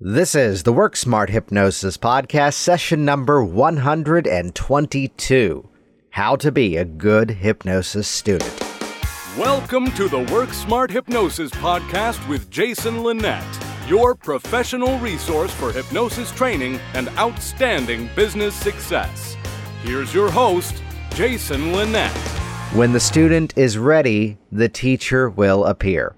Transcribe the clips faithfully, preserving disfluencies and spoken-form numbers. This is the Work Smart Hypnosis Podcast, session number one hundred twenty-two, How to Be a Good Hypnosis Student. Welcome to the Work Smart Hypnosis Podcast with Jason Linett, your professional resource for hypnosis training and outstanding business success. Here's your host, Jason Linett. When the student is ready, the teacher will appear.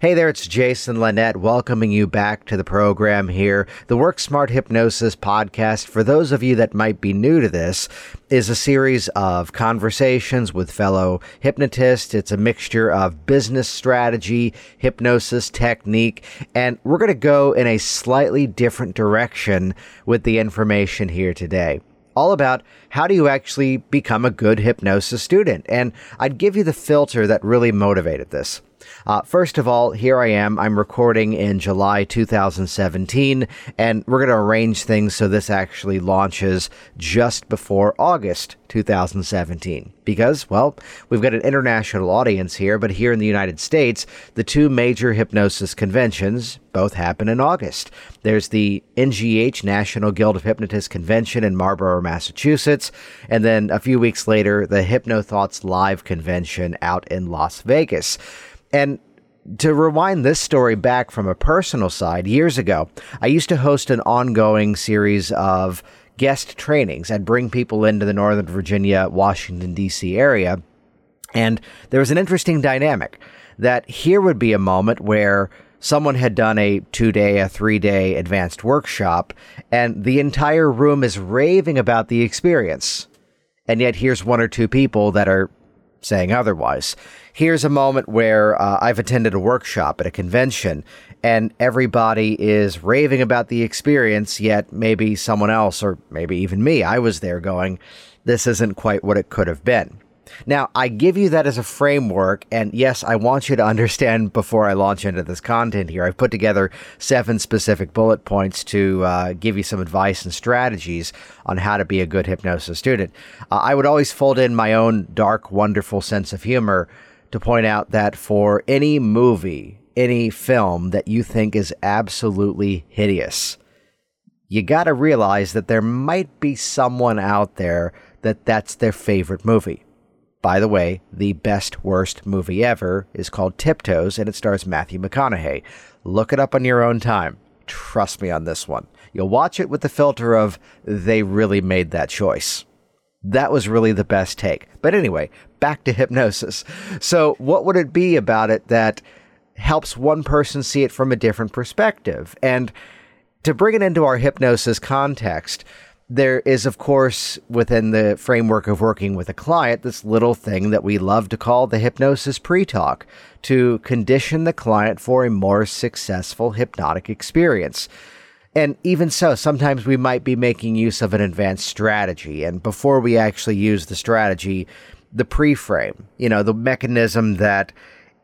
Hey there, it's Jason Linett welcoming you back to the program here. The Work Smart Hypnosis Podcast, for those of you that might be new to this, is a series of conversations with fellow hypnotists. It's a mixture of business strategy, hypnosis technique, and we're going to go in a slightly different direction with the information here today. All about how do you actually become a good hypnosis student? And I'd give you the filter that really motivated this. Uh, first of all, here I am. I'm recording in July two thousand seventeen, and we're going to arrange things so this actually launches just before August two thousand seventeen. Because, well, we've got an international audience here, but here in the United States, the two major hypnosis conventions both happen in August. There's the N G H, National Guild of Hypnotists Convention in Marlborough, Massachusetts, and then a few weeks later, the HypnoThoughts Live Convention out in Las Vegas. And to rewind this story back from a personal side, years ago, I used to host an ongoing series of guest trainings. I'd bring people into the Northern Virginia, Washington, D C area. And there was an interesting dynamic that here would be a moment where someone had done a two-day, a three-day advanced workshop, and the entire room is raving about the experience. And yet here's one or two people that are saying otherwise. Here's a moment where uh, I've attended a workshop at a convention and everybody is raving about the experience, yet maybe someone else or maybe even me, I was there going, this isn't quite what it could have been. Now, I give you that as a framework, and yes, I want you to understand before I launch into this content here, I've put together seven specific bullet points to uh, give you some advice and strategies on how to be a good hypnosis student. Uh, I would always fold in my own dark, wonderful sense of humor to point out that for any movie, any film that you think is absolutely hideous, you got to realize that there might be someone out there that that's their favorite movie. By the way, the best worst movie ever is called Tiptoes, and it stars Matthew McConaughey. Look it up on your own time. Trust me on this one. You'll watch it with the filter of, they really made that choice. That was really the best take. But anyway, back to hypnosis. So what would it be about it that helps one person see it from a different perspective? And to bring it into our hypnosis context, there is, of course, within the framework of working with a client, this little thing that we love to call the hypnosis pre-talk to condition the client for a more successful hypnotic experience. And even so, sometimes we might be making use of an advanced strategy. And before we actually use the strategy, the pre-frame, you know, the mechanism that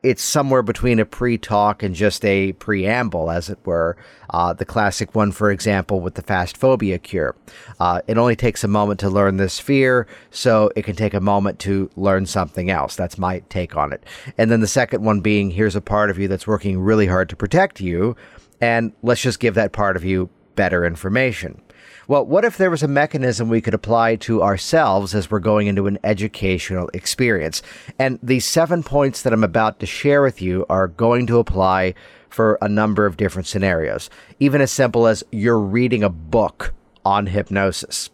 it's somewhere between a pre-talk and just a preamble, as it were. Uh, the classic one, for example, with the fast phobia cure. Uh, it only takes a moment to learn this fear, so it can take a moment to learn something else. That's my take on it. And then the second one being, here's a part of you that's working really hard to protect you, and let's just give that part of you better information. Well, what if there was a mechanism we could apply to ourselves as we're going into an educational experience? And these seven points that I'm about to share with you are going to apply for a number of different scenarios, even as simple as you're reading a book on hypnosis.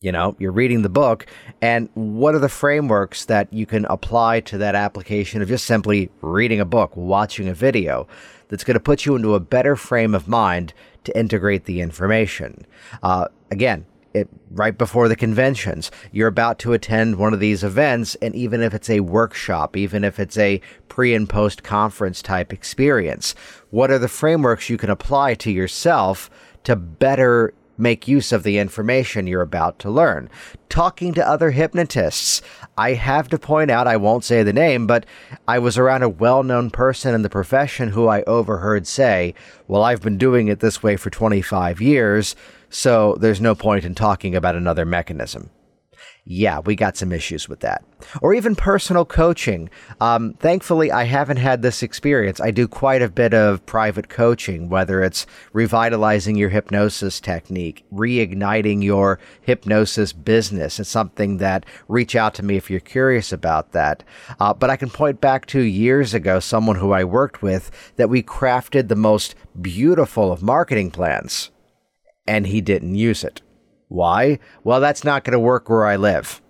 You know, you're reading the book, and what are the frameworks that you can apply to that application of just simply reading a book, watching a video that's going to put you into a better frame of mind to integrate the information. Uh, again, it, right before the conventions, you're about to attend one of these events, and even if it's a workshop, even if it's a pre and post conference type experience, what are the frameworks you can apply to yourself to better make use of the information you're about to learn? Talking to other hypnotists. I have to point out, I won't say the name, but I was around a well-known person in the profession who I overheard say, well, I've been doing it this way for twenty-five years, so there's no point in talking about another mechanism. yeah, we got some issues with that. Or even personal coaching. Um, thankfully, I haven't had this experience. I do quite a bit of private coaching, whether it's revitalizing your hypnosis technique, reigniting your hypnosis business. It's something that, reach out to me if you're curious about that. Uh, but I can point back to years ago, someone who I worked with, that we crafted the most beautiful of marketing plans, and he didn't use it. Why? Well, that's not going to work where I live.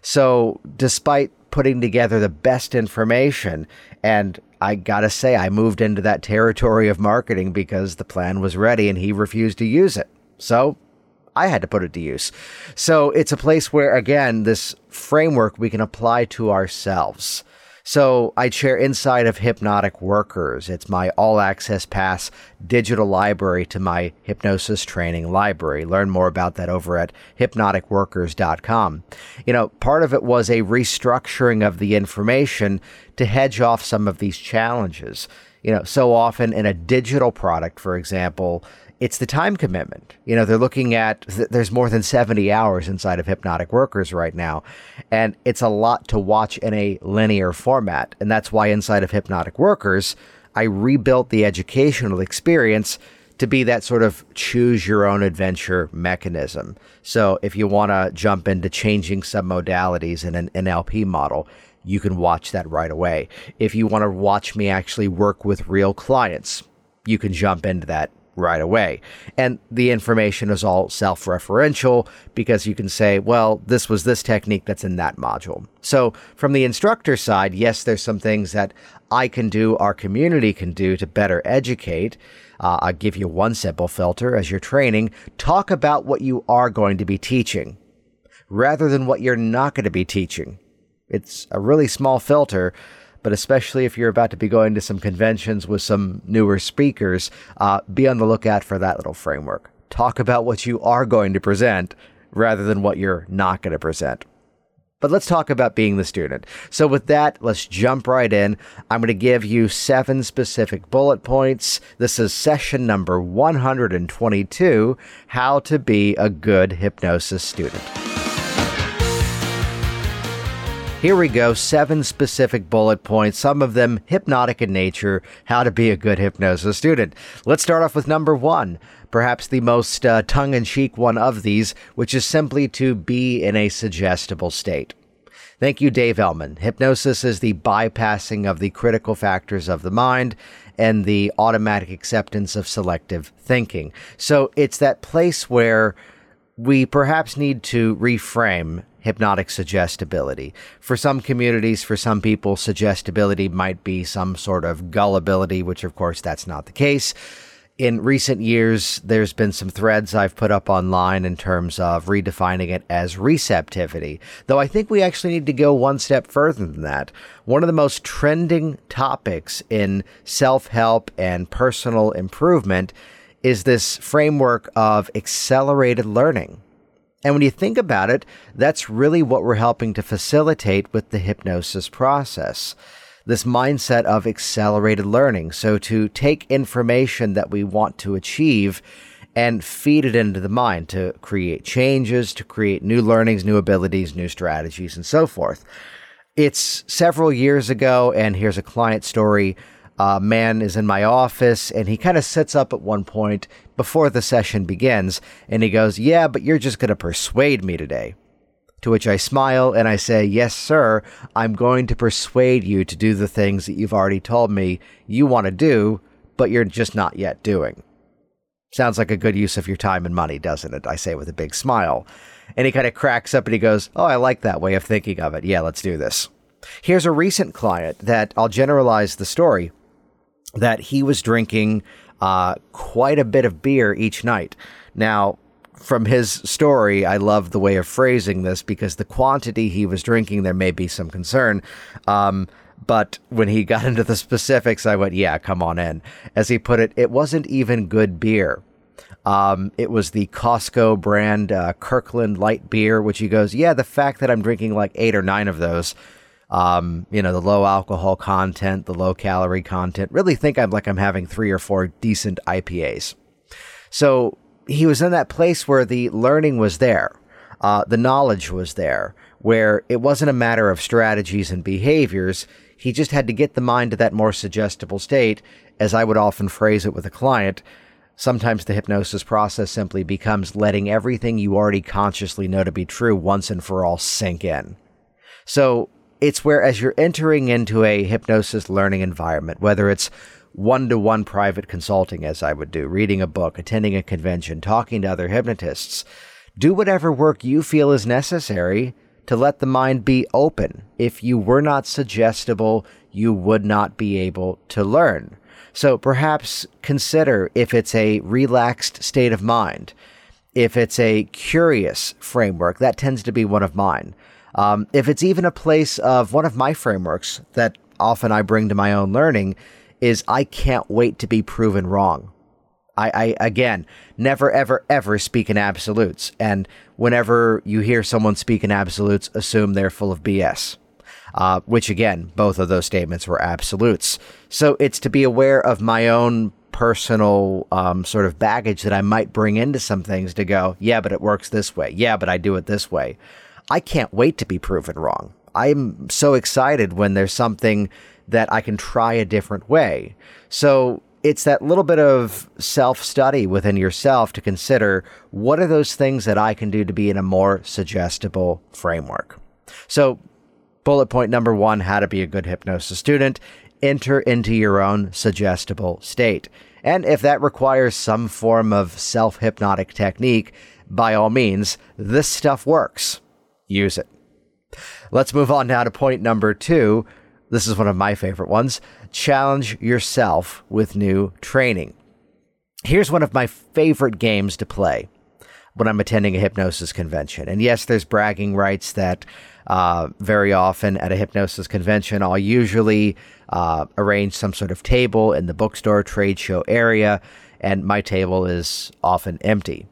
So despite putting together the best information, and I got to say, I moved into that territory of marketing because the plan was ready and he refused to use it. So I had to put it to use. So it's a place where, again, this framework we can apply to ourselves. So I chair Inside of Hypnotic Workers. It's my all-access pass digital library to my hypnosis training library. Learn more about that over at hypnotic workers dot com. You know, part of it was a restructuring of the information to hedge off some of these challenges. You know, so often in a digital product, for example, it's the time commitment. You know, they're looking at, th- there's more than seventy hours inside of Hypnotic Workers right now. And it's a lot to watch in a linear format. And that's why inside of Hypnotic Workers, I rebuilt the educational experience to be that sort of choose your own adventure mechanism. So if you want to jump into changing some modalities in an N L P model, you can watch that right away. If you want to watch me actually work with real clients, you can jump into that right away. And the information is all self-referential because you can say, well, this was this technique that's in that module. So from the instructor side, yes, there's some things that I can do, our community can do to better educate. Uh, I'll give you one simple filter as you're training. Talk about what you are going to be teaching rather than what you're not going to be teaching. It's a really small filter. But especially if you're about to be going to some conventions with some newer speakers, uh, be on the lookout for that little framework. Talk about what you are going to present rather than what you're not going to present. But let's talk about being the student. So with that, let's jump right in. I'm going to give you seven specific bullet points. This is session number one hundred twenty-two, How to Be a Good Hypnosis Student. Here we go, seven specific bullet points, some of them hypnotic in nature, how to be a good hypnosis student. Let's start off with number one, perhaps the most uh, tongue-in-cheek one of these, which is simply to be in a suggestible state. Thank you, Dave Elman. Hypnosis is the bypassing of the critical factors of the mind and the automatic acceptance of selective thinking. So it's that place where we perhaps need to reframe hypnotic suggestibility. For some communities, for some people, suggestibility might be some sort of gullibility, which of course that's not the case. In recent years, there's been some threads I've put up online in terms of redefining it as receptivity, though I think we actually need to go one step further than that. One of the most trending topics in self-help and personal improvement is this framework of accelerated learning. And when you think about it, that's really what we're helping to facilitate with the hypnosis process, this mindset of accelerated learning. So to take information that we want to achieve and feed it into the mind to create changes, to create new learnings, new abilities, new strategies, and so forth. It's several years ago, and here's a client story. A man is in my office, and he kind of sits up at one point before the session begins, and he goes, yeah, but you're just going to persuade me today. To which I smile, and I say, yes, sir, I'm going to persuade you to do the things that you've already told me you want to do, but you're just not yet doing. Sounds like a good use of your time and money, doesn't it? I say with a big smile. And he kind of cracks up, and he goes, oh, I like that way of thinking of it. Yeah, let's do this. Here's a recent client that I'll generalize the story. That he was drinking uh, quite a bit of beer each night. Now, from his story, I love the way of phrasing this because the quantity he was drinking, there may be some concern. Um, but when he got into the specifics, I went, yeah, come on in. As he put it, it wasn't even good beer. Um, it was the Costco brand uh, Kirkland light beer, which he goes, yeah, the fact that I'm drinking like eight or nine of those, Um, you know, the low alcohol content, the low calorie content, really think I'm like I'm having three or four decent I P As. So he was in that place where the learning was there. Uh, the knowledge was there, where it wasn't a matter of strategies and behaviors. He just had to get the mind to that more suggestible state, as I would often phrase it with a client. Sometimes the hypnosis process simply becomes letting everything you already consciously know to be true once and for all sink in. So it's where, as you're entering into a hypnosis learning environment, whether it's one-to-one private consulting, as I would do, reading a book, attending a convention, talking to other hypnotists, do whatever work you feel is necessary to let the mind be open. If you were not suggestible, you would not be able to learn. So perhaps consider if it's a relaxed state of mind, if it's a curious framework, that tends to be one of mine. Um, if it's even a place of one of my frameworks that often I bring to my own learning is I can't wait to be proven wrong. I, I again, never, ever, ever speak in absolutes. And whenever you hear someone speak in absolutes, assume they're full of B S. Uh, which, again, both of those statements were absolutes. So it's to be aware of my own personal um, sort of baggage that I might bring into some things to go, yeah, but it works this way. Yeah, but I do it this way. I can't wait to be proven wrong. I'm so excited when there's something that I can try a different way. So it's that little bit of self-study within yourself to consider, what are those things that I can do to be in a more suggestible framework? So bullet point number one, how to be a good hypnosis student, enter into your own suggestible state. And if that requires some form of self-hypnotic technique, by all means, this stuff works. Use it. Let's move on now to point number two. This is one of my favorite ones. Challenge yourself with new training. Here's one of my favorite games to play when I'm attending a hypnosis convention. And yes, there's bragging rights that uh, very often at a hypnosis convention, I'll usually uh, arrange some sort of table in the bookstore trade show area, and my table is often empty.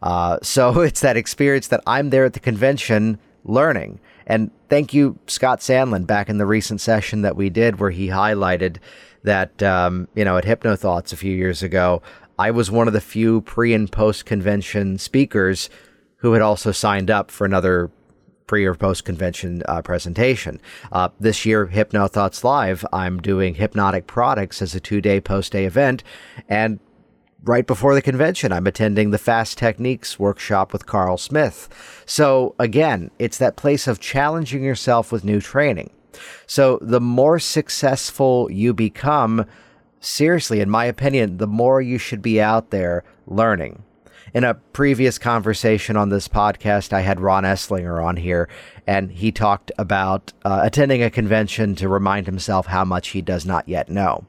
Uh, so it's that experience that I'm there at the convention learning. And thank you, Scott Sandlin, back in the recent session that we did where he highlighted that, um, you know, at HypnoThoughts a few years ago, I was one of the few pre and post convention speakers who had also signed up for another pre or post convention uh, presentation. Uh, this year, HypnoThoughts Live, I'm doing hypnotic products as a two day post day event. And right before the convention, I'm attending the Fast Techniques workshop with Carl Smith. So again, it's that place of challenging yourself with new training. So the more successful you become, seriously, in my opinion, the more you should be out there learning. In a previous conversation on this podcast, I had Ron Eslinger on here, and he talked about uh, attending a convention to remind himself how much he does not yet know.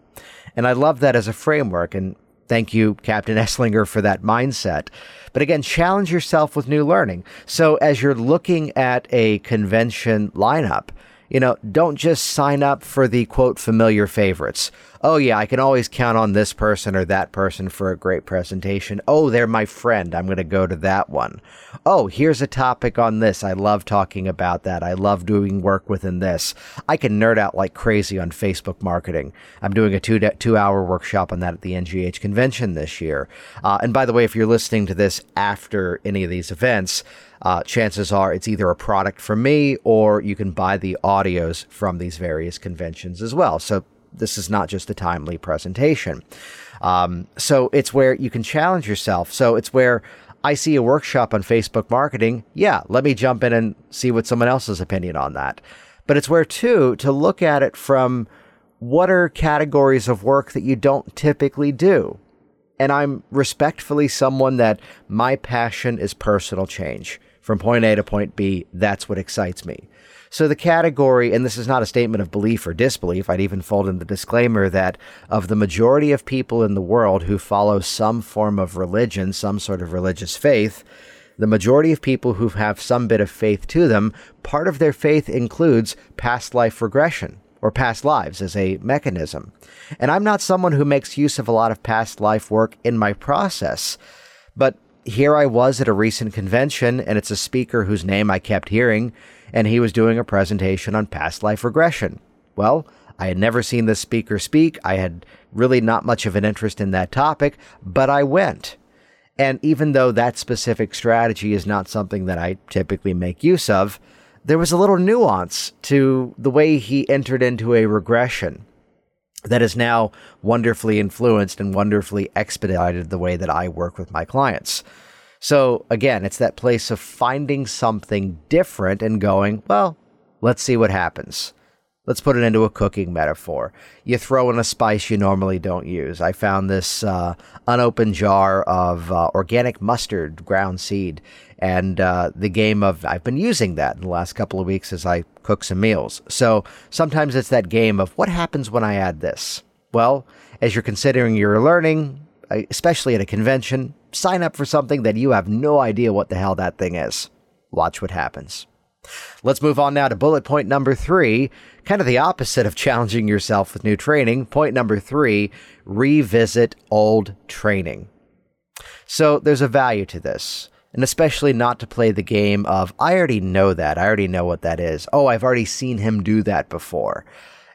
And I love that as a framework, and thank you, Captain Eslinger, for that mindset. But again, challenge yourself with new learning. So as you're looking at a convention lineup, you know, don't just sign up for the, quote, familiar favorites. Oh, yeah, I can always count on this person or that person for a great presentation. Oh, they're my friend. I'm going to go to that one. Oh, here's a topic on this. I love talking about that. I love doing work within this. I can nerd out like crazy on Facebook marketing. I'm doing a two, two-hour workshop on that at the N G H convention this year. Uh, and by the way, if you're listening to this after any of these events, Uh, chances are it's either a product from me or you can buy the audios from these various conventions as well. So this is not just a timely presentation. Um, so it's where you can challenge yourself. So it's where I see a workshop on Facebook marketing. Yeah, let me jump in and see what someone else's opinion on that. But it's where, too, to look at it from what are categories of work that you don't typically do. And I'm respectfully someone that my passion is personal change. From point A to point B, that's what excites me. So the category, and this is not a statement of belief or disbelief, I'd even fold in the disclaimer that of the majority of people in the world who follow some form of religion, some sort of religious faith, the majority of people who have some bit of faith to them, part of their faith includes past life regression or past lives as a mechanism. And I'm not someone who makes use of a lot of past life work in my process, but here I was at a recent convention, and it's a speaker whose name I kept hearing, and he was doing a presentation on past life regression. Well, I had never seen this speaker speak. I had really not much of an interest in that topic, but I went. And even though that specific strategy is not something that I typically make use of, there was a little nuance to the way he entered into a regression that is now wonderfully influenced and wonderfully expedited the way that I work with my clients. So again, it's that place of finding something different and going, well, let's see what happens. Let's put it into a cooking metaphor. You throw in a spice you normally don't use. I found this uh, unopened jar of uh, organic mustard, ground seed, and uh, the game of I've been using that in the last couple of weeks as I cook some meals. So sometimes it's that game of what happens when I add this? Well, as you're considering your learning, especially at a convention, sign up for something that you have no idea what the hell that thing is. Watch what happens. Let's move on now to bullet point number three, kind of the opposite of challenging yourself with new training. Point number three, revisit old training. So there's a value to this, and especially not to play the game of, I already know that. I already know what that is. Oh, I've already seen him do that before.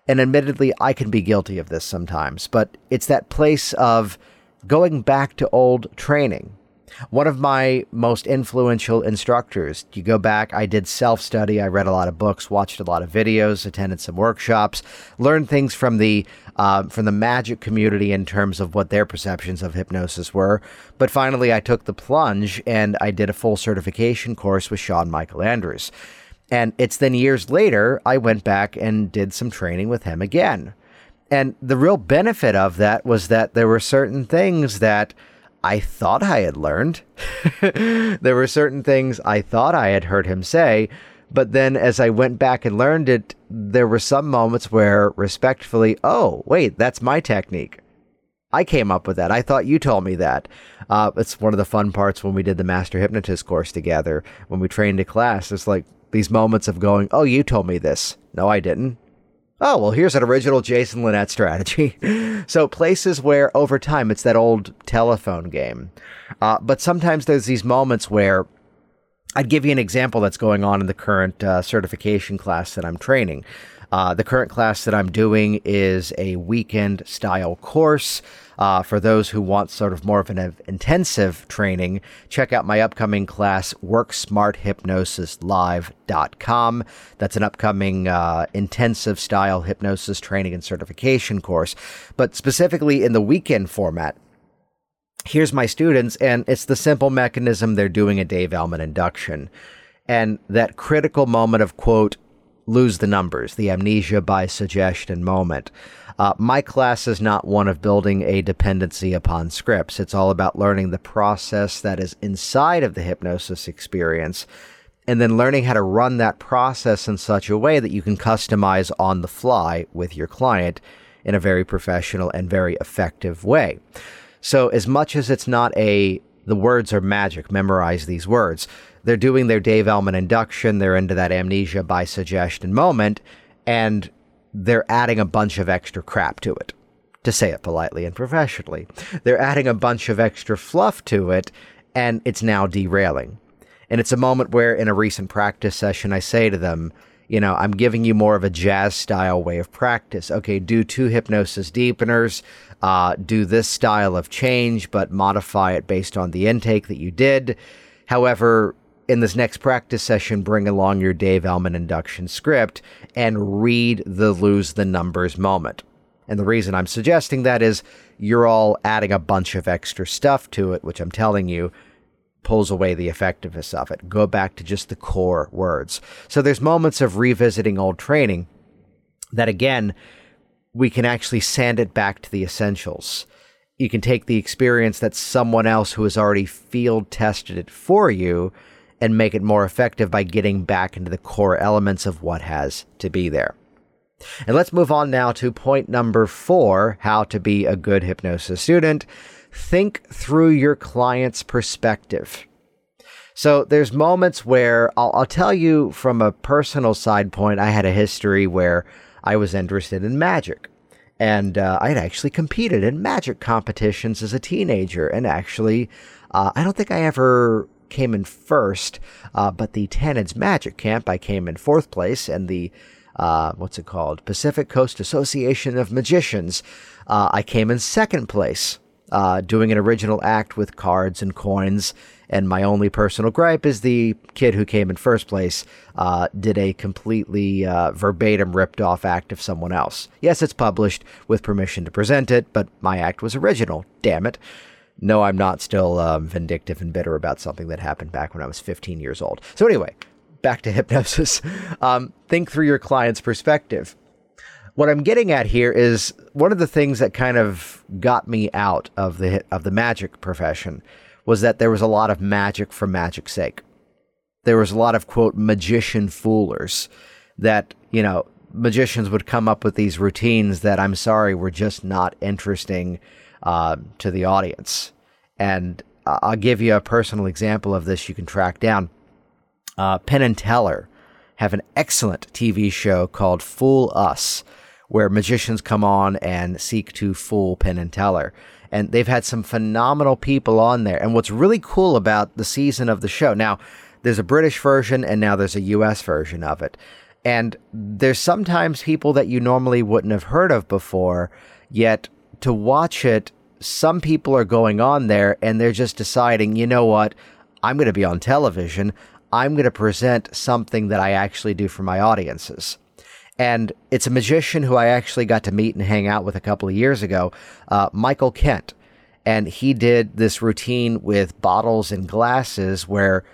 And admittedly, I can be guilty of this sometimes, but it's that place of going back to old training. One of my most influential instructors, you go back, I did self-study, I read a lot of books, watched a lot of videos, attended some workshops, learned things from the uh, from the magic community in terms of what their perceptions of hypnosis were. But finally, I took the plunge and I did a full certification course with Shawn Michael Andrews. And it's then years later, I went back and did some training with him again. And the real benefit of that was that there were certain things that I thought I had learned. There were certain things I thought I had heard him say, but then as I went back and learned it, there were some moments where respectfully, oh, wait, that's my technique. I came up with that. I thought you told me that. Uh, it's one of the fun parts when we did the Master Hypnotist course together, when we trained a class, it's like these moments of going, oh, you told me this. No, I didn't. Oh, well, here's an original Jason Linett strategy. So places where over time, it's that old telephone game. Uh, but sometimes there's these moments where I'd give you an example that's going on in the current uh, certification class that I'm training. Uh, the current class that I'm doing is a weekend style course. Uh, for those who want sort of more of an intensive training, check out my upcoming class, Work Smart Hypnosis Live dot com. That's an upcoming uh, intensive style hypnosis training and certification course, but specifically in the weekend format. Here's my students, and it's the simple mechanism. They're doing a Dave Elman induction, and that critical moment of, quote, lose the numbers, the amnesia by suggestion moment. Uh, my class is not one of building a dependency upon scripts. It's all about learning the process that is inside of the hypnosis experience and then learning how to run that process in such a way that you can customize on the fly with your client in a very professional and very effective way. So as much as it's not a, the words are magic, memorize these words, they're doing their Dave Elman induction, they're into that amnesia by suggestion moment, and they're adding a bunch of extra crap to it, to say it politely and professionally. They're adding a bunch of extra fluff to it, and it's now derailing. And it's a moment where in a recent practice session, I say to them, you know, I'm giving you more of a jazz style way of practice. Okay, do two hypnosis deepeners, uh, do this style of change, but modify it based on the intake that you did. However, in this next practice session, bring along your Dave Elman induction script and read the lose the numbers moment. And the reason I'm suggesting that is you're all adding a bunch of extra stuff to it, which I'm telling you pulls away the effectiveness of it. Go back to just the core words. So there's moments of revisiting old training that, again, we can actually sand it back to the essentials. You can take the experience that someone else who has already field tested it for you and make it more effective by getting back into the core elements of what has to be there. And let's move on now to point number four, how to be a good hypnosis student. Think through your client's perspective. So there's moments where I'll, I'll tell you from a personal side point, I had a history where I was interested in magic. And uh, I had actually competed in magic competitions as a teenager. And actually, uh, I don't think I ever came in first, uh, but the Tannins Magic Camp, I came in fourth place, and the, uh, what's it called, Pacific Coast Association of Magicians, uh, I came in second place. uh, doing an original act with cards and coins. And my only personal gripe is the kid who came in first place uh, did a completely uh, verbatim ripped off act of someone else. Yes, it's published with permission to present it, but my act was original. Damn it. No, I'm not still um, vindictive and bitter about something that happened back when I was fifteen years old. So anyway, back to hypnosis. Um, think through your client's perspective. What I'm getting at here is one of the things that kind of got me out of the of the magic profession was that there was a lot of magic for magic's sake. There was a lot of, quote, magician foolers that, you know, magicians would come up with these routines that, I'm sorry, were just not interesting uh, to the audience. And uh, I'll give you a personal example of this you can track down. Uh, Penn and Teller have an excellent T V show called Fool Us, where magicians come on and seek to fool Penn and Teller. And they've had some phenomenal people on there. And what's really cool about the season of the show, now there's a British version and now there's a U S version of it. And there's sometimes people that you normally wouldn't have heard of before, yet to watch it, some people are going on there and they're just deciding, you know what, I'm going to be on television. I'm going to present something that I actually do for my audiences. And it's a magician who I actually got to meet and hang out with a couple of years ago, uh, Michael Kent. And he did this routine with bottles and glasses where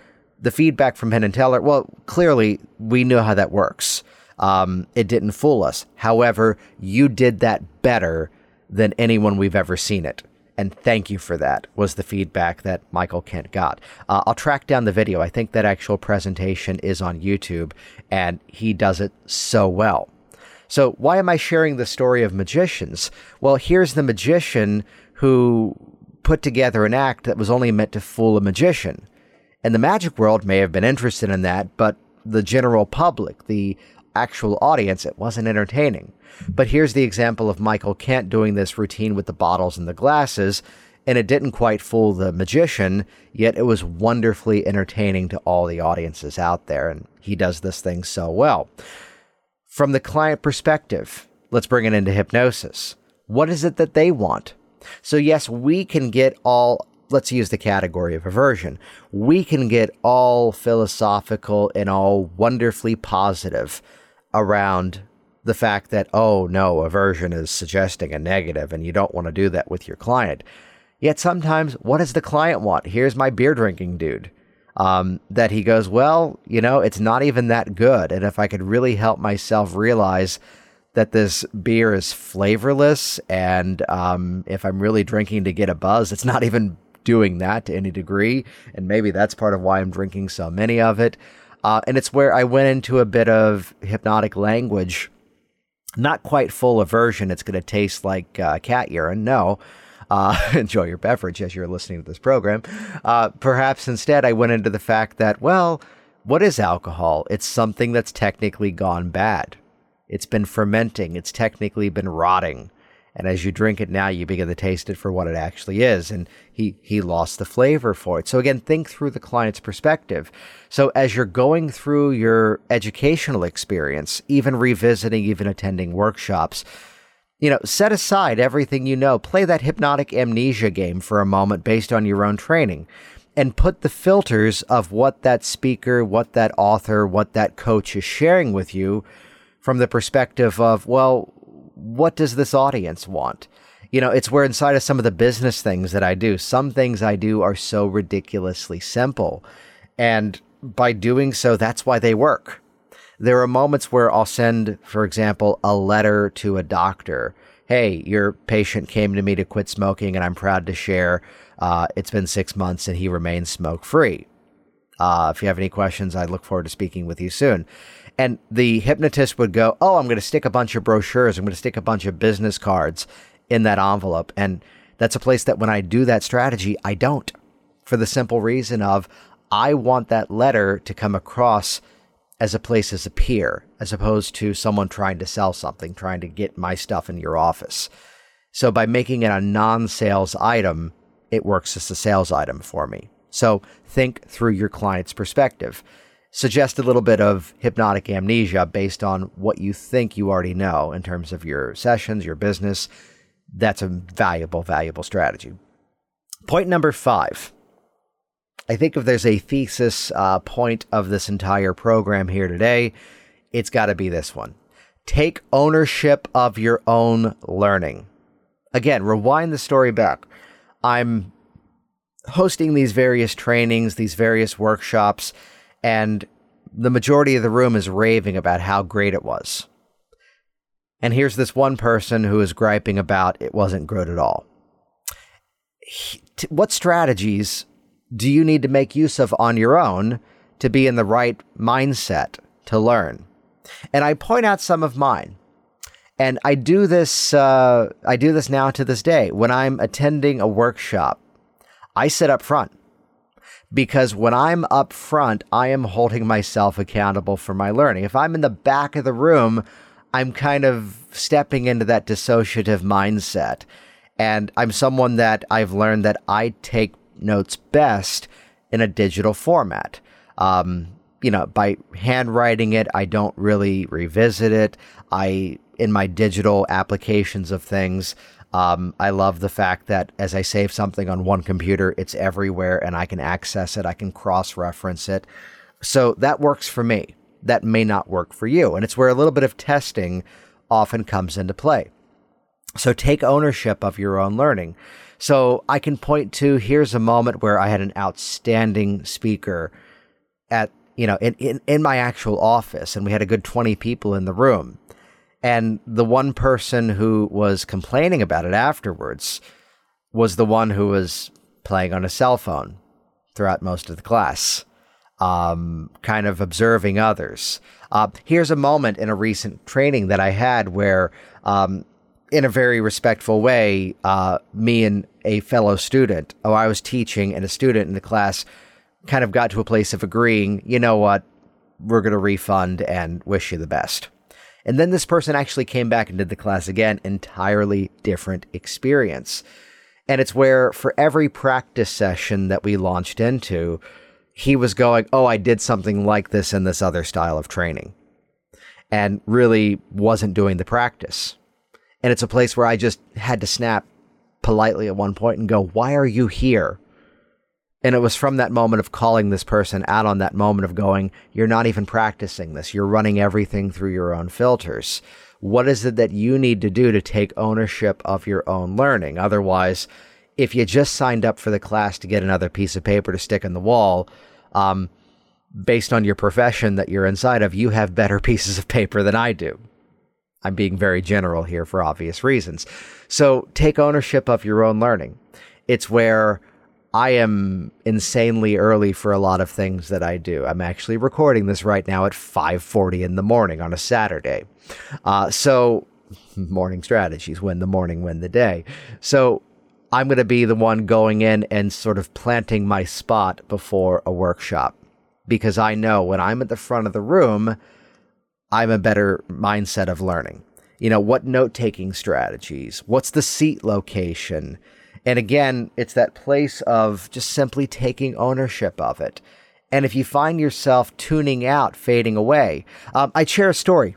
the feedback from Penn and Teller, well, clearly we knew how that works. Um, it didn't fool us. However, you did that better than anyone we've ever seen it. And thank you for that, was the feedback that Michael Kent got. Uh, I'll track down the video. I think that actual presentation is on YouTube, and he does it so well. So why am I sharing the story of magicians? Well, here's the magician who put together an act that was only meant to fool a magician. And the magic world may have been interested in that, but the general public, the actual audience, it wasn't entertaining. But here's the example of Michael Kent doing this routine with the bottles and the glasses, and it didn't quite fool the magician, yet it was wonderfully entertaining to all the audiences out there, and he does this thing so well. From the client perspective, let's bring it into hypnosis. What is it that they want? So yes, we can get all, let's use the category of aversion, we can get all philosophical and all wonderfully positive around the fact that, oh no, aversion is suggesting a negative and you don't want to do that with your client. Yet sometimes, what does the client want? Here's my beer drinking dude um, that he goes, well, you know, it's not even that good. And if I could really help myself realize that this beer is flavorless and um, if I'm really drinking to get a buzz, it's not even doing that to any degree. And maybe that's part of why I'm drinking so many of it. Uh, and it's where I went into a bit of hypnotic language. Not quite full aversion. It's going to taste like uh, cat urine. No. Uh, enjoy your beverage as you're listening to this program. Uh, perhaps instead I went into the fact that, well, what is alcohol? It's something that's technically gone bad. It's been fermenting. It's technically been rotting. And as you drink it now, you begin to taste it for what it actually is. And he, he lost the flavor for it. So again, think through the client's perspective. So as you're going through your educational experience, even revisiting, even attending workshops, you know, set aside everything you know. Play that hypnotic amnesia game for a moment based on your own training and put the filters of what that speaker, what that author, what that coach is sharing with you from the perspective of, well, what does this audience want? You know, it's where inside of some of the business things that I do, some things I do are so ridiculously simple. And by doing so, that's why they work. There are moments where I'll send, for example, a letter to a doctor. Hey, your patient came to me to quit smoking and I'm proud to share. Uh, it's been six months and he remains smoke-free. Uh, if you have any questions, I look forward to speaking with you soon. And the hypnotist would go, oh, I'm going to stick a bunch of brochures. I'm going to stick a bunch of business cards in that envelope. And that's a place that when I do that strategy, I don't, for the simple reason of I want that letter to come across as a place as a peer, as opposed to someone trying to sell something, trying to get my stuff in your office. So by making it a non-sales item, it works as a sales item for me. So think through your client's perspective. Suggest a little bit of hypnotic amnesia based on what you think you already know in terms of your sessions, your business. That's a valuable, valuable strategy. Point number five. I think if there's a thesis uh, point of this entire program here today, it's got to be this one. Take ownership of your own learning. Again, rewind the story back. I'm hosting these various trainings, these various workshops, and the majority of the room is raving about how great it was. And here's this one person who is griping about it wasn't good at all. He, t- what strategies do you need to make use of on your own to be in the right mindset to learn? And I point out some of mine. And I do this uh, I do this now to this day. When I'm attending a workshop, I sit up front, because when I'm up front, I am holding myself accountable for my learning. If I'm in the back of the room, I'm kind of stepping into that dissociative mindset. And I'm someone that I've learned that I take notes best in a digital format. Um, you know, by handwriting it, I don't really revisit it. I... in my digital applications of things. Um, I love the fact that as I save something on one computer, it's everywhere and I can access it. I can cross-reference it. So that works for me. That may not work for you. And it's where a little bit of testing often comes into play. So take ownership of your own learning. So I can point to, here's a moment where I had an outstanding speaker at, you know, in, in, in my actual office, and we had a good twenty people in the room. And the one person who was complaining about it afterwards was the one who was playing on a cell phone throughout most of the class, um, kind of observing others. Uh, here's a moment in a recent training that I had where, um, in a very respectful way, uh, me and a fellow student, oh, I was teaching, and a student in the class kind of got to a place of agreeing, you know what, we're going to refund and wish you the best. And then this person actually came back and did the class again, entirely different experience. And it's where for every practice session that we launched into, he was going, oh, I did something like this in this other style of training, and really wasn't doing the practice. And it's a place where I just had to snap politely at one point and go, why are you here? And it was from that moment of calling this person out on that moment of going, you're not even practicing this. You're running everything through your own filters. What is it that you need to do to take ownership of your own learning? Otherwise, if you just signed up for the class to get another piece of paper to stick in the wall, um, based on your profession that you're inside of, you have better pieces of paper than I do. I'm being very general here for obvious reasons. So take ownership of your own learning. It's where I am insanely early for a lot of things that I do. I'm actually recording this right now at five forty in the morning on a Saturday. Uh, so morning strategies, win the morning, win the day. So I'm going to be the one going in and sort of planting my spot before a workshop, because I know when I'm at the front of the room, I'm a better mindset of learning. You know, what note-taking strategies? What's the seat location? And again, it's that place of just simply taking ownership of it. And if you find yourself tuning out, fading away, um, I share a story.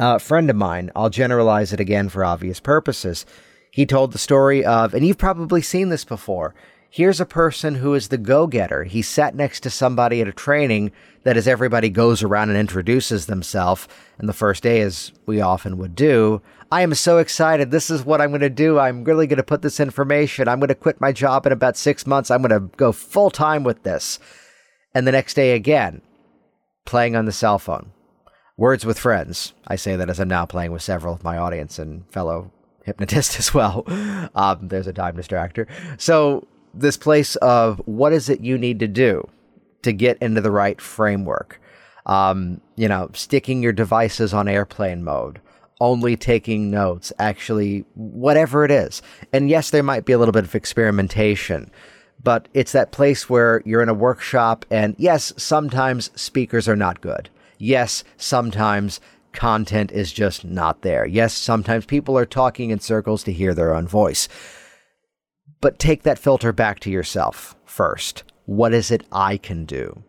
Uh, a friend of mine, I'll generalize it again for obvious purposes. He told the story of, and you've probably seen this before, here's a person who is the go-getter. He sat next to somebody at a training that as everybody goes around and introduces themselves, and the first day, as we often would do, I am so excited. This is what I'm going to do. I'm really going to put this information. I'm going to quit my job in about six months. I'm going to go full time with this. And the next day again, playing on the cell phone. Words with friends. I say that as I'm now playing with several of my audience and fellow hypnotists as well. Um, there's a time distractor. So this place of what is it you need to do to get into the right framework? Um, you know, sticking your devices on airplane mode, only taking notes, actually, whatever it is. And yes, there might be a little bit of experimentation, but it's that place where you're in a workshop and yes, sometimes speakers are not good. Yes, sometimes content is just not there. Yes, sometimes people are talking in circles to hear their own voice. But take that filter back to yourself first. What is it I can do?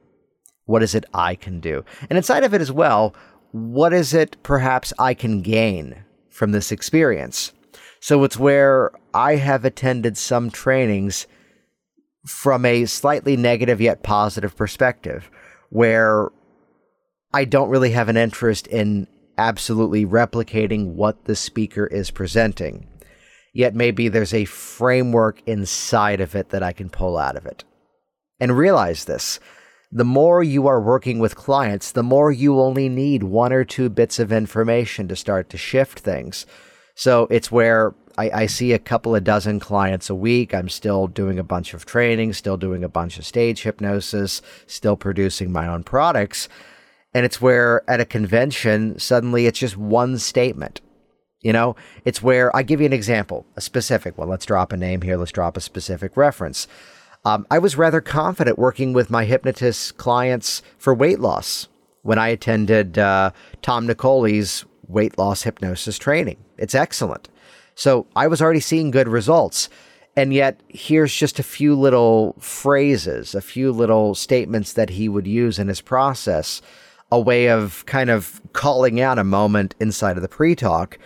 What is it I can do? And inside of it as well, what is it perhaps I can gain from this experience? So it's where I have attended some trainings from a slightly negative yet positive perspective, where I don't really have an interest in absolutely replicating what the speaker is presenting, yet maybe there's a framework inside of it that I can pull out of it. And realize this, the more you are working with clients, the more you only need one or two bits of information to start to shift things. So it's where I, I see a couple of dozen clients a week. I'm still doing a bunch of training, still doing a bunch of stage hypnosis, still producing my own products. And it's where at a convention, suddenly it's just one statement. You know, it's where I give you an example, a specific one. Let's drop a name here. Let's drop a specific reference. Um, I was rather confident working with my hypnotist clients for weight loss when I attended uh, Tom Nicoli's weight loss hypnosis training. It's excellent. So I was already seeing good results. And yet here's just a few little phrases, a few little statements that he would use in his process, a way of kind of calling out a moment inside of the pre-talk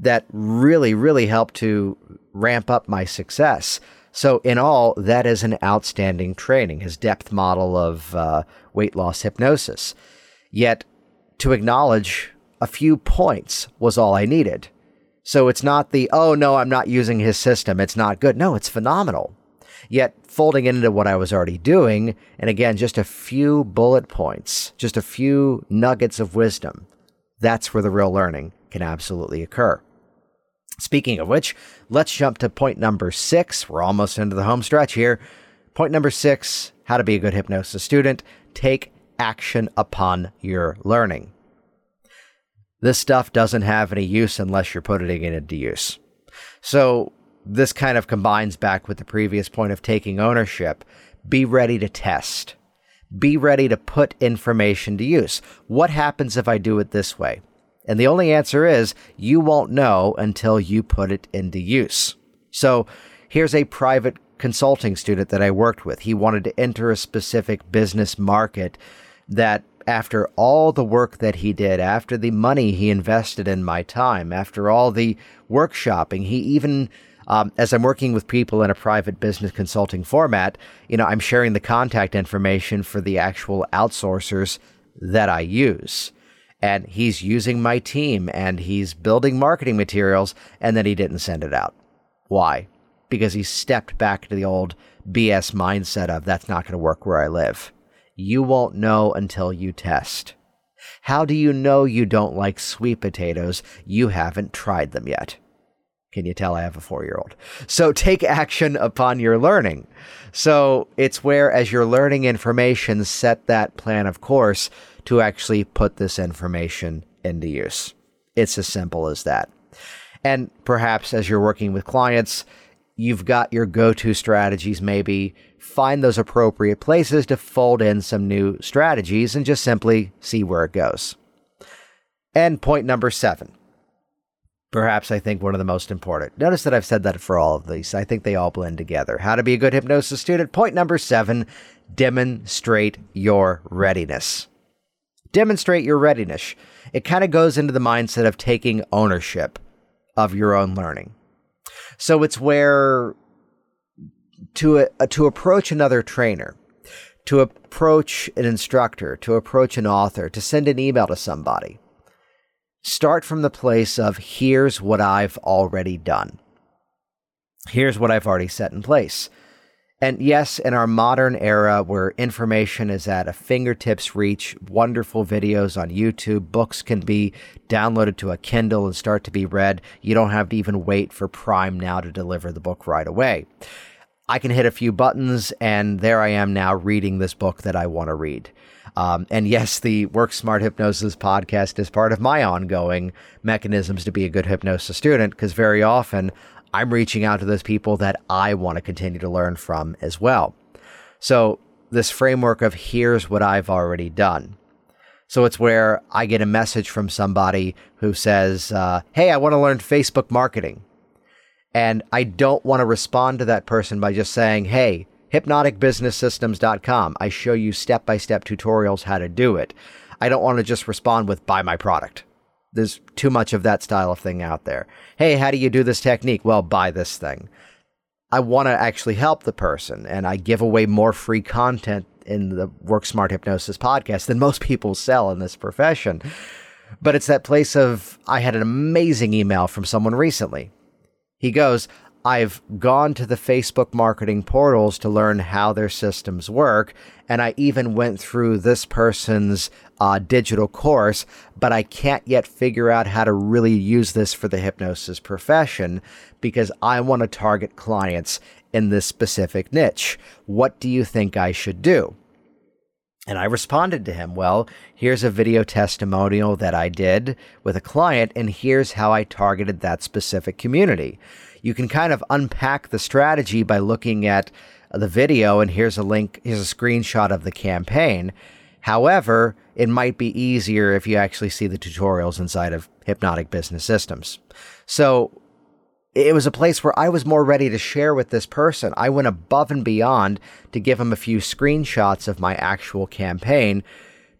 that really, really helped to ramp up my success. So in all, that is an outstanding training, his depth model of uh, weight loss hypnosis. Yet to acknowledge a few points was all I needed. So it's not the, oh, no, I'm not using his system, it's not good. No, it's phenomenal. Yet folding it into what I was already doing, and again, just a few bullet points, just a few nuggets of wisdom, that's where the real learning can absolutely occur. Speaking of which, let's jump to point number six. We're almost into the home stretch here. Point number six, how to be a good hypnosis student. Take action upon your learning. This stuff doesn't have any use unless you're putting it into use. So this kind of combines back with the previous point of taking ownership. Be ready to test. Be ready to put information to use. What happens if I do it this way? And the only answer is you won't know until you put it into use. So here's a private consulting student that I worked with. He wanted to enter a specific business market that after all the work that he did, after the money he invested in my time, after all the workshopping, he even, um, as I'm working with people in a private business consulting format, you know, I'm sharing the contact information for the actual outsourcers that I use. And he's using my team and he's building marketing materials, and then he didn't send it out. Why? Because he stepped back to the old B S mindset of that's not going to work where I live. You won't know until you test. How do you know you don't like sweet potatoes? You haven't tried them yet. Can you tell I have a four-year-old? So take action upon your learning. So it's where as you're learning information, set that plan of course to actually put this information into use. It's as simple as that. And perhaps as you're working with clients, you've got your go-to strategies, maybe find those appropriate places to fold in some new strategies and just simply see where it goes. And point number seven, perhaps I think one of the most important. Notice that I've said that for all of these. I think they all blend together. How to be a good hypnosis student. Point number seven, demonstrate your readiness. Demonstrate your readiness. It kind of goes into the mindset of taking ownership of your own learning. So it's where to uh, to approach another trainer, to approach an instructor, to approach an author, to send an email to somebody. Start from the place of here's what I've already done. Here's what I've already set in place. And yes, in our modern era where information is at a fingertips reach, wonderful videos on YouTube, books can be downloaded to a Kindle and start to be read. You don't have to even wait for Prime Now to deliver the book right away. I can hit a few buttons and there I am now reading this book that I want to read. Um, and yes, the Work Smart Hypnosis podcast is part of my ongoing mechanisms to be a good hypnosis student, because very often I'm reaching out to those people that I want to continue to learn from as well. So this framework of here's what I've already done. So it's where I get a message from somebody who says, uh, hey, I want to learn Facebook marketing. And I don't want to respond to that person by just saying, hey, hypnotic business systems dot com. I show you step-by-step tutorials how to do it. I don't want to just respond with buy my product. There's too much of that style of thing out there. Hey, how do you do this technique? Well, buy this thing. I want to actually help the person, and I give away more free content in the Work Smart Hypnosis podcast than most people sell in this profession. But it's that place of, I had an amazing email from someone recently. He goes, I've gone to the Facebook marketing portals to learn how their systems work, and I even went through this person's uh, digital course, but I can't yet figure out how to really use this for the hypnosis profession because I want to target clients in this specific niche. What do you think I should do? And I responded to him, well, here's a video testimonial that I did with a client, and here's how I targeted that specific community. You can kind of unpack the strategy by looking at the video, and here's a link, here's a screenshot of the campaign. However, it might be easier if you actually see the tutorials inside of Hypnotic Business Systems. So it was a place where I was more ready to share with this person. I went above and beyond to give him a few screenshots of my actual campaign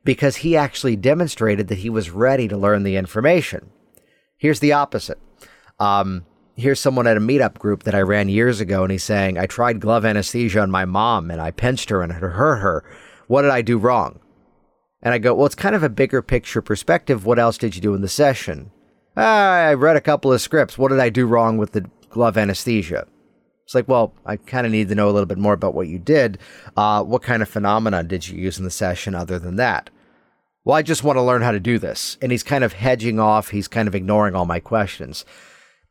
because he actually demonstrated that he was ready to learn the information. Here's the opposite. Um... Here's someone at a meetup group that I ran years ago, and he's saying, I tried glove anesthesia on my mom, and I pinched her and it hurt her. What did I do wrong? And I go, well, it's kind of a bigger picture perspective. What else did you do in the session? Ah, I read a couple of scripts. What did I do wrong with the glove anesthesia? It's like, well, I kind of need to know a little bit more about what you did. Uh, what kind of phenomena did you use in the session other than that? Well, I just want to learn how to do this. And he's kind of hedging off. He's kind of ignoring all my questions.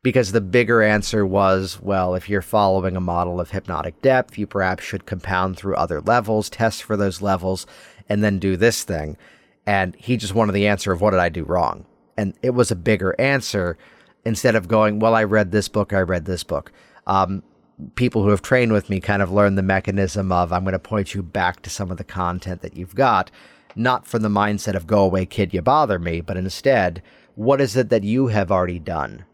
Because the bigger answer was, well, if you're following a model of hypnotic depth, you perhaps should compound through other levels, test for those levels, and then do this thing. And he just wanted the answer of, what did I do wrong? And it was a bigger answer instead of going, well, I read this book, I read this book. Um, people who have trained with me kind of learn the mechanism of, I'm going to point you back to some of the content that you've got, not from the mindset of, go away, kid, you bother me, but instead, what is it that you have already done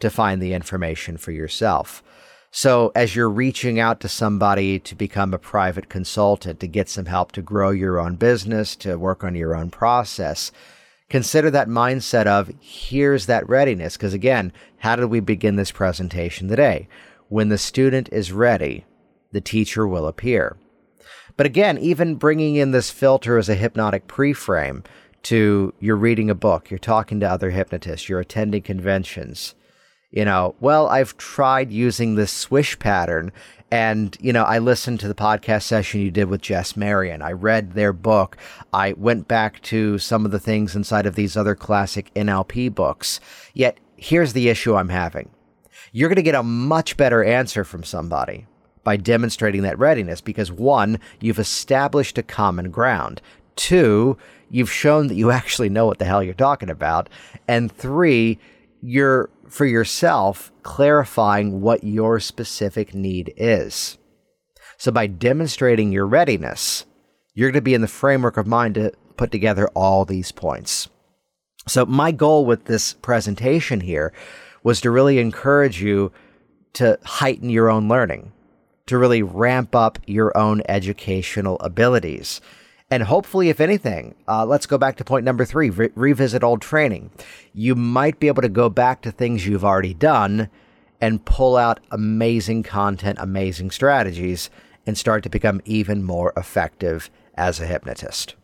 to find the information for yourself? So as you're reaching out to somebody to become a private consultant, to get some help to grow your own business, to work on your own process, consider that mindset of, here's that readiness. Because again, how did we begin this presentation today? When the student is ready, the teacher will appear. But again, even bringing in this filter as a hypnotic preframe to, you're reading a book, you're talking to other hypnotists, you're attending conventions. You know, well, I've tried using this swish pattern, and, you know, I listened to the podcast session you did with Jess Marion. I read their book. I went back to some of the things inside of these other classic N L P books. Yet, here's the issue I'm having. You're going to get a much better answer from somebody by demonstrating that readiness because, one, you've established a common ground. Two, you've shown that you actually know what the hell you're talking about. And three, you're, for yourself, clarifying what your specific need is. So by demonstrating your readiness, you're going to be in the framework of mind to put together all these points. So my goal with this presentation here was to really encourage you to heighten your own learning, to really ramp up your own educational abilities. And hopefully, if anything, uh, let's go back to point number three, re- revisit old training. You might be able to go back to things you've already done and pull out amazing content, amazing strategies, and start to become even more effective as a hypnotist.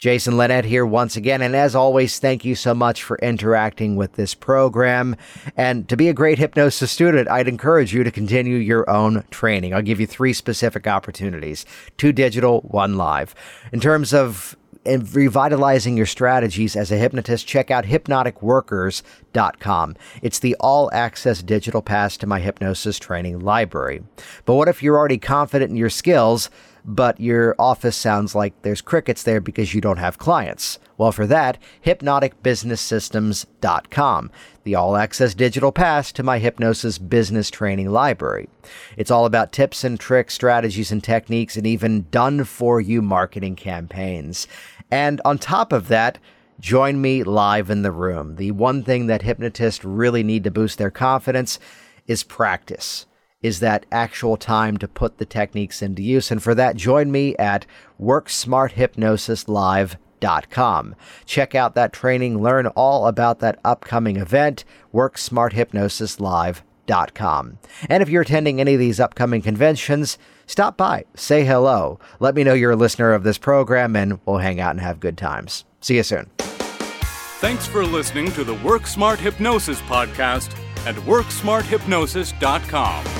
Jason Linett here once again, and as always, thank you so much for interacting with this program. And to be a great hypnosis student, I'd encourage you to continue your own training. I'll give you three specific opportunities, two digital, one live. In terms of and revitalizing your strategies as a hypnotist, check out hypnotic workers dot com. It's the all-access digital pass to my hypnosis training library. But what if you're already confident in your skills, but your office sounds like there's crickets there because you don't have clients? Well, for that, hypnotic business systems dot com, the all-access digital pass to my hypnosis business training library. It's all about tips and tricks, strategies and techniques, and even done-for-you marketing campaigns. And on top of that, join me live in the room. The one thing that hypnotists really need to boost their confidence is practice, is that actual time to put the techniques into use. And for that, join me at Work Smart Hypnosis Live dot com. Hypnotic Workers dot com. Check out that training. Learn all about that upcoming event, Work Smart Hypnosis Live dot com. And if you're attending any of these upcoming conventions, stop by, say hello. Let me know you're a listener of this program, and we'll hang out and have good times. See you soon. Thanks for listening to the Work Smart Hypnosis Podcast at Work Smart Hypnosis dot com.